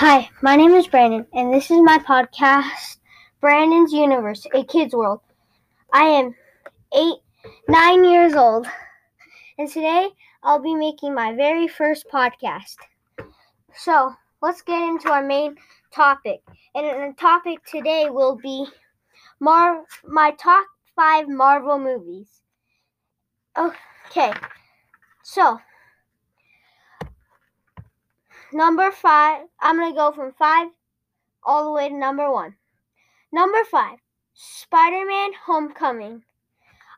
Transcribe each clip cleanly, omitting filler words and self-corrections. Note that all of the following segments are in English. Hi, my name is Brandon, and this is my podcast, Brandon's Universe, A Kid's World. I am 9 years old, and today I'll be making my very first podcast. So, let's get into our main topic, and the topic today will be my top 5 Marvel movies. Okay, so... Number 5, I'm going to go from 5 all the way to number 1. Number 5, Spider-Man Homecoming.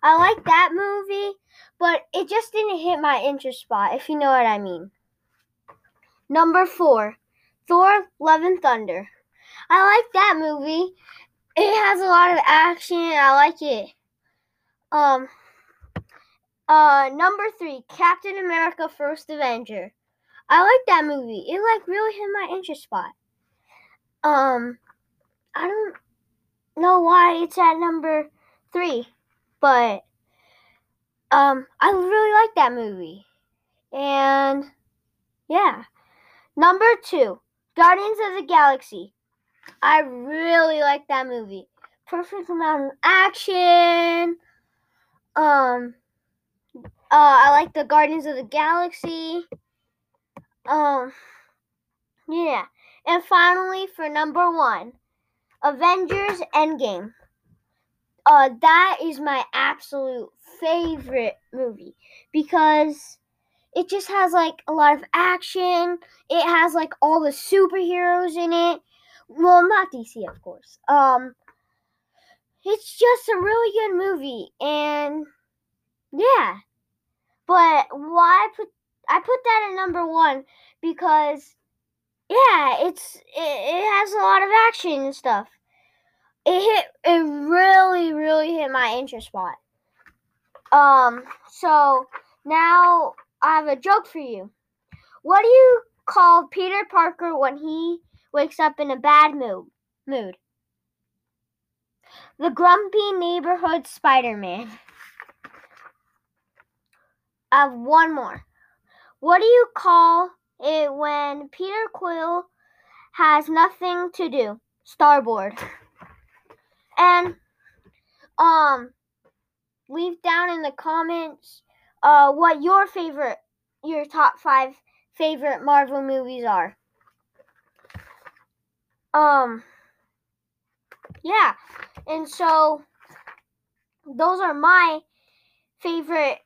I like that movie, but it just didn't hit my interest spot, if you know what I mean. Number 4, Thor Love and Thunder. I like that movie. It has a lot of action. I like it. Number 3, Captain America First Avenger. I like that movie. It, really hit my interest spot. I don't know why it's at number 3, but, I really like that movie. And, yeah. Number 2, Guardians of the Galaxy. I really like that movie. Perfect amount of action. I like the Guardians of the Galaxy. Yeah. And finally, for number 1, Avengers Endgame. That is my absolute favorite movie because it just has, a lot of action. It has, all the superheroes in it. Well, not DC, of course. It's just a really good movie, and yeah. But why I put that at number 1 because, yeah, it has a lot of action and stuff. It really hit my interest spot. So now I have a joke for you. What do you call Peter Parker when he wakes up in a bad mood? The grumpy neighborhood Spider-Man. I have one more. What do you call it when Peter Quill has nothing to do? Starboard. And, leave down in the comments, what your top 5 favorite Marvel movies are. Yeah. And so, those are my favorite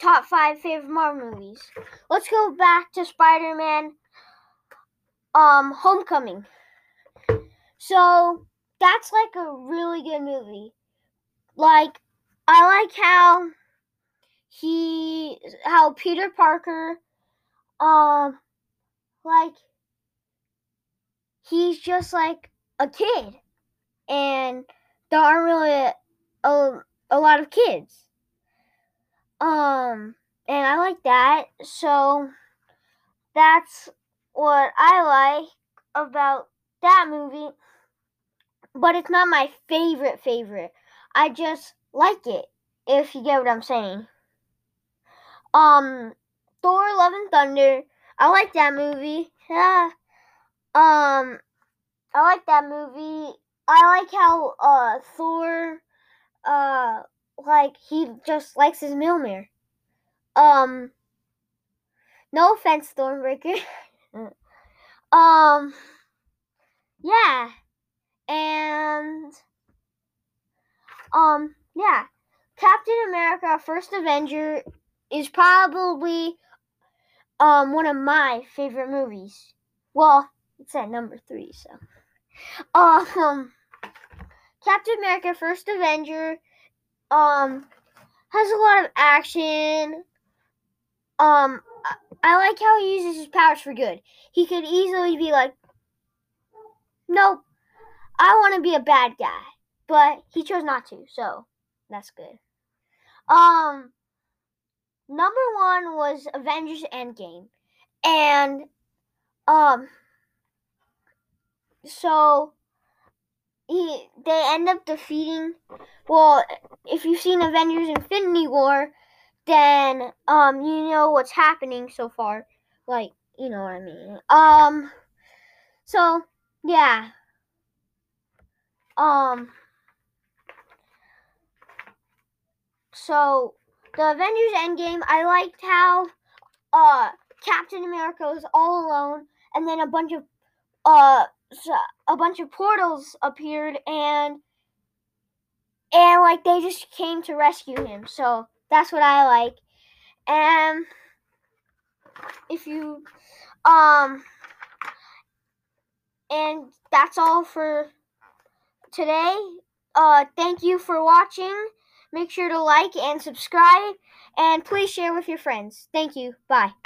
top 5 favorite Marvel movies. Let's go back to Spider-Man Homecoming. So, that's a really good movie. I like how Peter Parker he's just a kid, and there aren't really a lot of kids. And I like that, so that's what I like about that movie, but it's not my favorite. I just like it, if you get what I'm saying. Thor Love and Thunder, I like that movie. Yeah. I like that movie. I like how, Thor, he just likes his Mjolnir. No offense, Stormbreaker. Yeah. And, yeah. Captain America First Avenger is probably, one of my favorite movies. Well, it's at number 3, so. Captain America First Avenger has a lot of action. I like how he uses his powers for good. He could easily be nope, I want to be a bad guy. But he chose not to, so that's good. Number 1 was Avengers Endgame. And, so... They end up defeating, well, if you've seen Avengers Infinity War, then, you know what's happening so far. You know what I mean. So, yeah. So, the Avengers Endgame, I liked how Captain America was all alone, and then a bunch of portals appeared, and like they just came to rescue him. So that's what I like. And if you and that's all for today. Thank you for watching. Make sure to like and subscribe, and please share with your friends. Thank you. Bye.